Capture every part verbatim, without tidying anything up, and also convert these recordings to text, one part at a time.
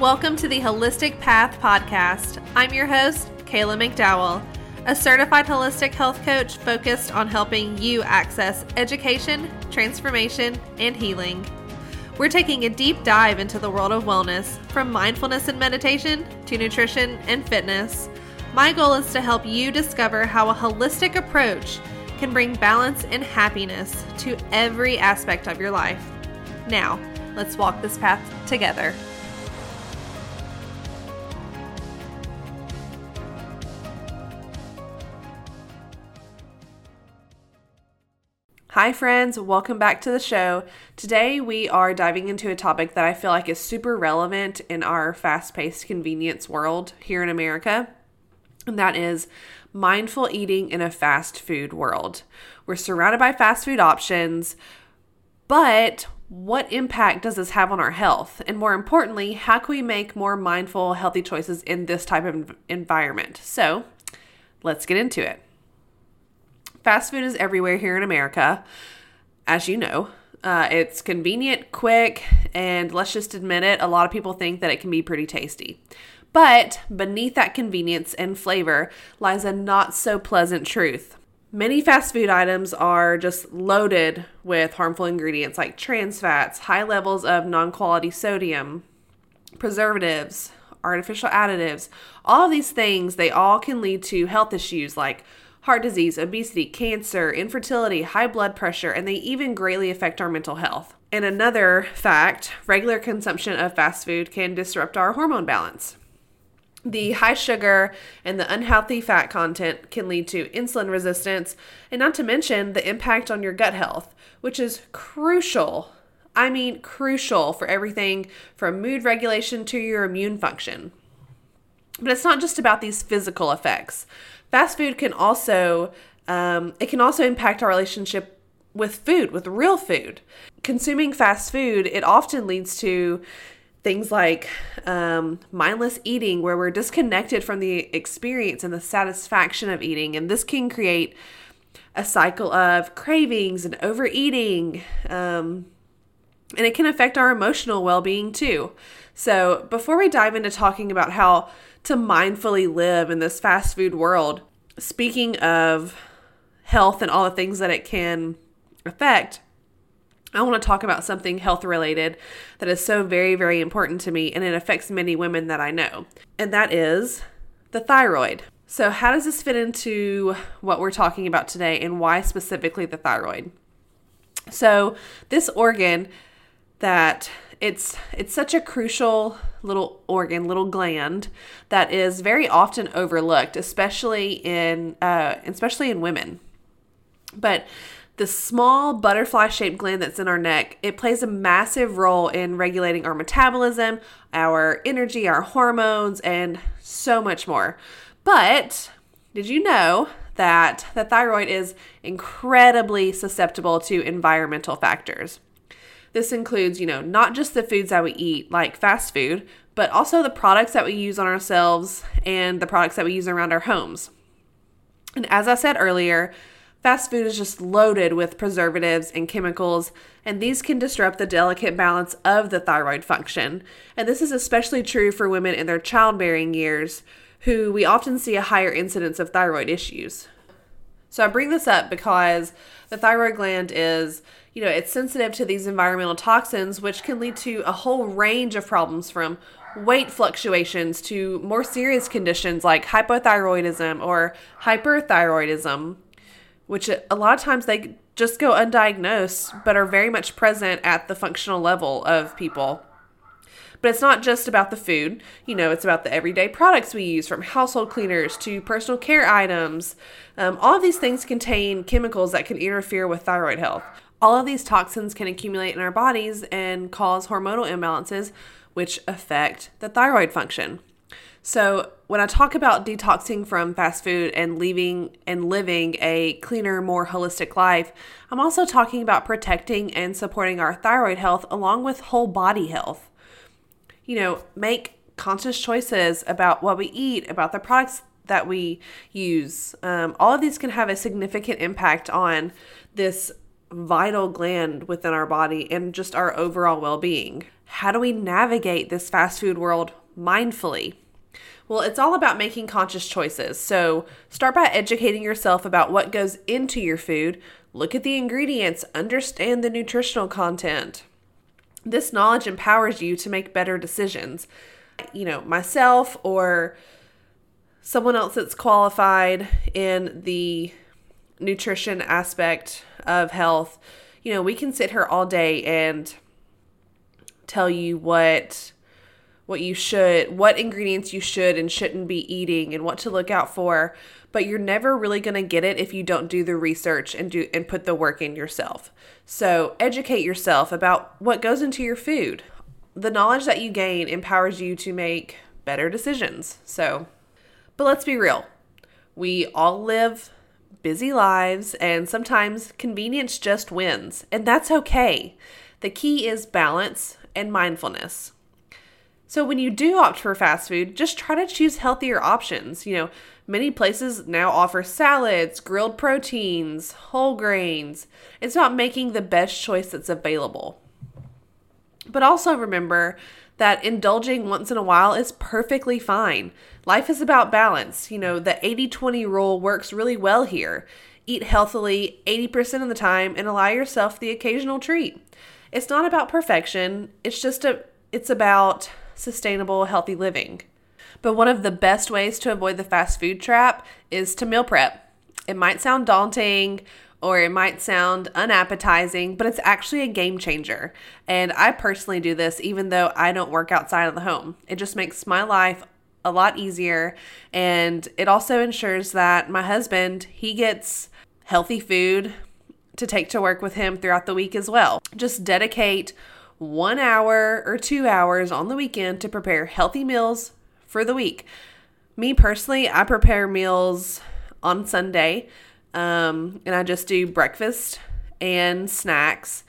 Welcome to the Holistic Path Podcast. I'm your host, Kayla McDowell, a certified holistic health coach focused on helping you access education, transformation, and healing. We're taking a deep dive into the world of wellness, from mindfulness and meditation to nutrition and fitness. My goal is to help you discover how a holistic approach can bring balance and happiness to every aspect of your life. Now, let's walk this path together. Hi friends, welcome back to the show. Today we are diving into a topic that I feel like is super relevant in our fast-paced convenience world here in America, and that is mindful eating in a fast food world. We're surrounded by fast food options, but what impact does this have on our health? And more importantly, how can we make more mindful, healthy choices in this type of environment? So let's get into it. Fast food is everywhere here in America, as you know. Uh, it's convenient, quick, and let's just admit it, a lot of people think that it can be pretty tasty. But beneath that convenience and flavor lies a not-so-pleasant truth. Many fast food items are just loaded with harmful ingredients like trans fats, high levels of non-quality sodium, preservatives, artificial additives. All of these things, they all can lead to health issues like heart disease, obesity, cancer, infertility, high blood pressure, and they even greatly affect our mental health. And another fact, regular consumption of fast food can disrupt our hormone balance. The high sugar and the unhealthy fat content can lead to insulin resistance, and not to mention the impact on your gut health, which is crucial. I mean, crucial for everything from mood regulation to your immune function. But it's not just about these physical effects. Fast food can also, um, it can also impact our relationship with food, with real food. Consuming fast food, it often leads to things like um, mindless eating, where we're disconnected from the experience and the satisfaction of eating. And this can create a cycle of cravings and overeating. Um, and it can affect our emotional well-being too. So before we dive into talking about how to mindfully live in this fast food world, speaking of health and all the things that it can affect, I want to talk about something health related that is so very, very important to me, and it affects many women that I know, and that is the thyroid. So how does this fit into what we're talking about today, and why specifically the thyroid? So this organ that it's it's such a crucial little organ, little gland that is very often overlooked, especially in uh, especially in women. But the small butterfly-shaped gland that's in our neck, it plays a massive role in regulating our metabolism, our energy, our hormones, and so much more. But did you know that the thyroid is incredibly susceptible to environmental factors? This includes, you know, not just the foods that we eat, like fast food, but also the products that we use on ourselves and the products that we use around our homes. And as I said earlier, fast food is just loaded with preservatives and chemicals, and these can disrupt the delicate balance of the thyroid function. And this is especially true for women in their childbearing years, who we often see a higher incidence of thyroid issues. So I bring this up because the thyroid gland is, you know, it's sensitive to these environmental toxins, which can lead to a whole range of problems, from weight fluctuations to more serious conditions like hypothyroidism or hyperthyroidism, which a lot of times they just go undiagnosed, but are very much present at the functional level of people. But it's not just about the food, you know, it's about the everyday products we use, from household cleaners to personal care items. Um, all of these things contain chemicals that can interfere with thyroid health. All of these toxins can accumulate in our bodies and cause hormonal imbalances, which affect the thyroid function. So when I talk about detoxing from fast food and leaving and living a cleaner, more holistic life, I'm also talking about protecting and supporting our thyroid health along with whole body health. You know, make conscious choices about what we eat, about the products that we use. Um, all of these can have a significant impact on this vital gland within our body and just our overall well-being. how do we navigate this fast food world mindfully? Well, it's all about making conscious choices. So start by educating yourself about what goes into your food. Look at the ingredients, understand the nutritional content. This knowledge empowers you to make better decisions. You know, myself or someone else that's qualified in the nutrition aspect of health, you know, we can sit here all day and tell you what what you should, what ingredients you should and shouldn't be eating and what to look out for, but you're never really going to get it if you don't do the research and do and put the work in yourself. So educate yourself about what goes into your food. The knowledge that you gain empowers you to make better decisions. So, but let's be real. We all live busy lives and sometimes convenience just wins, and that's okay. The key is balance and mindfulness. So when you do opt for fast food, just try to choose healthier options. You know, many places now offer salads, grilled proteins, whole grains. It's about making the best choice that's available. But also remember that indulging once in a while is perfectly fine. Life is about balance. You know, the eighty twenty rule works really well here. Eat healthily eighty percent of the time and allow yourself the occasional treat. It's not about perfection. It's just a, it's about sustainable, healthy living. But one of the best ways to avoid the fast food trap is to meal prep. It might sound daunting or it might sound unappetizing, but it's actually a game changer. And I personally do this even though I don't work outside of the home. It just makes my life a lot easier. And it also ensures that my husband, he gets healthy food to take to work with him throughout the week as well. Just dedicate one hour or two hours on the weekend to prepare healthy meals for the week. Me personally, I prepare meals on Sunday, um, and I just do breakfast and snacks,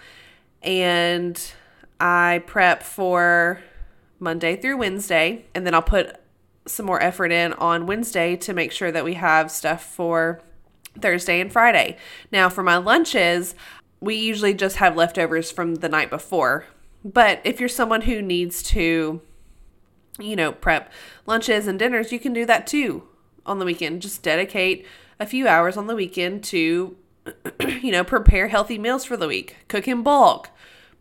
and I prep for Monday through Wednesday, and then I'll put some more effort in on Wednesday to make sure that we have stuff for Thursday and Friday. Now for my lunches, we usually just have leftovers from the night before. But if you're someone who needs to, you know, prep lunches and dinners, you can do that too on the weekend. Just dedicate a few hours on the weekend to, you know, prepare healthy meals for the week. Cook in bulk,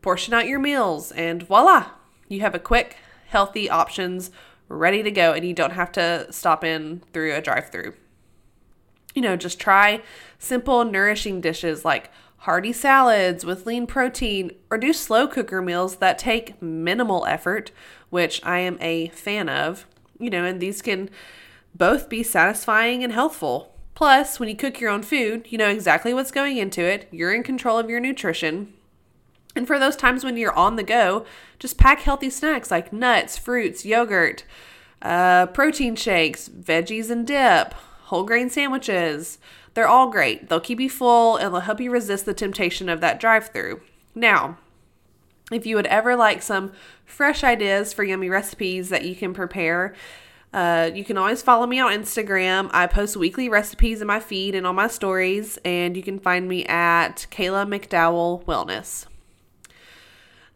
portion out your meals, and voila, you have a quick, healthy options ready to go, and you don't have to stop in through a drive-through. You know, just try simple, nourishing dishes like hearty salads with lean protein, or do slow cooker meals that take minimal effort, which I am a fan of, you know, and these can both be satisfying and healthful. Plus, when you cook your own food, you know exactly what's going into it. You're in control of your nutrition. And for those times when you're on the go, just pack healthy snacks like nuts, fruits, yogurt, uh, protein shakes, veggies and dip, whole grain sandwiches. They're all great. They'll keep you full and they'll help you resist the temptation of that drive-through. Now, if you would ever like some fresh ideas for yummy recipes that you can prepare, uh, you can always follow me on Instagram. I post weekly recipes in my feed and on my stories, and you can find me at Kayla McDowell Wellness.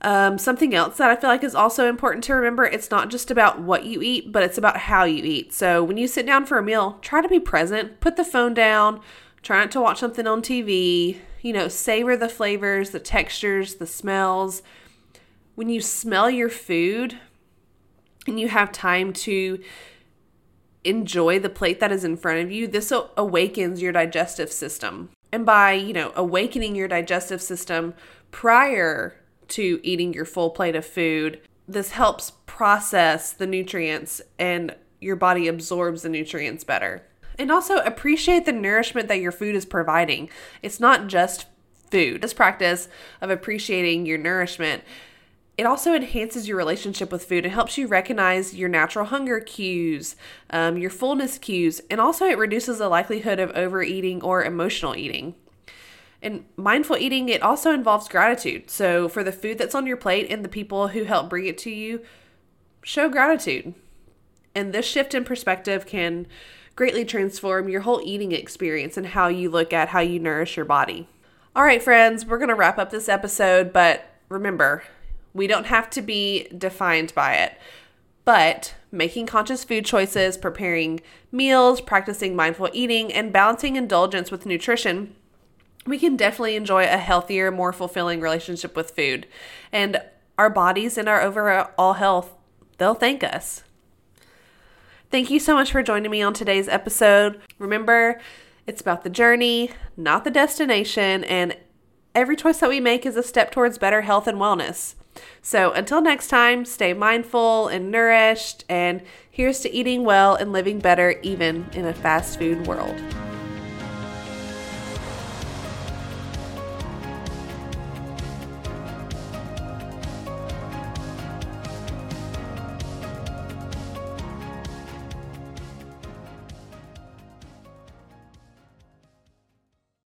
Um, something else that I feel like is also important to remember, it's not just about what you eat, but it's about how you eat. So when you sit down for a meal, try to be present, put the phone down, try not to watch something on T V, you know, savor the flavors, the textures, the smells. When you smell your food and you have time to enjoy the plate that is in front of you, this awakens your digestive system. And by, you know, awakening your digestive system prior to eating your full plate of food, this helps process the nutrients and your body absorbs the nutrients better. And also appreciate the nourishment that your food is providing. It's not just food. This practice of appreciating your nourishment, it also enhances your relationship with food. It helps you recognize your natural hunger cues, um, your fullness cues, and also it reduces the likelihood of overeating or emotional eating. And mindful eating, it also involves gratitude. So for the food that's on your plate and the people who help bring it to you, show gratitude. And this shift in perspective can greatly transform your whole eating experience and how you look at how you nourish your body. All right, friends, we're going to wrap up this episode, but remember, We don't have to be defined by it. But making conscious food choices, preparing meals, practicing mindful eating, and balancing indulgence with nutrition, we can definitely enjoy a healthier, more fulfilling relationship with food. And our bodies and our overall health, they'll thank us. Thank you so much for joining me on today's episode. Remember, it's about the journey, not the destination, and every choice that we make is a step towards better health and wellness. So until next time, stay mindful and nourished, and here's to eating well and living better even in a fast food world.